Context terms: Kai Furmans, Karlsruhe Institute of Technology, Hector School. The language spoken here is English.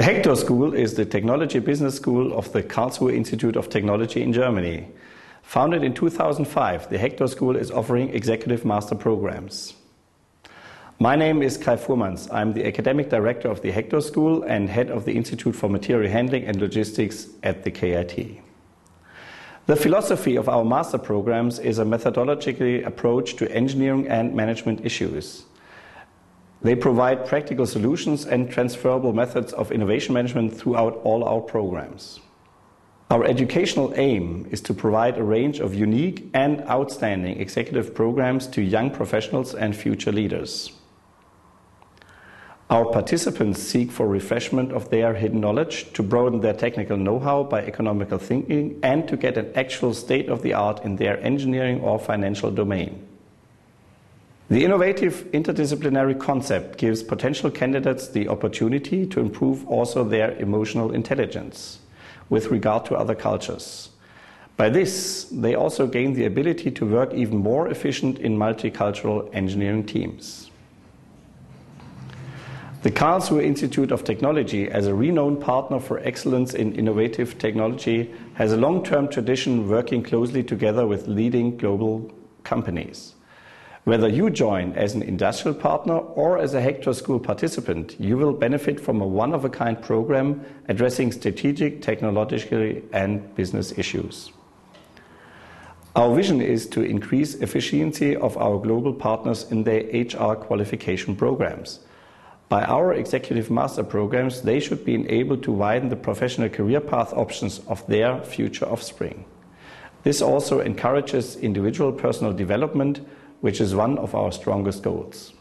The Hector School is the technology business school of the Karlsruhe Institute of Technology in Germany. Founded in 2005, the Hector School is offering executive master programs. My name is Kai Furmans. I'm the academic director of the Hector School and head of the Institute for Material Handling and Logistics at the KIT. The philosophy of our master programs is a methodological approach to engineering and management issues. They provide practical solutions and transferable methods of innovation management throughout all our programs. Our educational aim is to provide a range of unique and outstanding executive programs to young professionals and future leaders. Our participants seek for refreshment of their hidden knowledge, to broaden their technical know-how by economical thinking, and to get an actual state-of-the-art in their engineering or financial domain. The innovative interdisciplinary concept gives potential candidates the opportunity to improve also their emotional intelligence with regard to other cultures. By this, they also gain the ability to work even more efficient in multicultural engineering teams. The Karlsruhe Institute of Technology, as a renowned partner for excellence in innovative technology, has a long-term tradition working closely together with leading global companies. Whether you join as an industrial partner or as a Hector School participant, you will benefit from a one-of-a-kind program addressing strategic, technological and business issues. Our vision is to increase efficiency of our global partners in their HR qualification programs. By our executive master programs, they should be enabled to widen the professional career path options of their future offspring. This also encourages individual personal development, which is one of our strongest goals.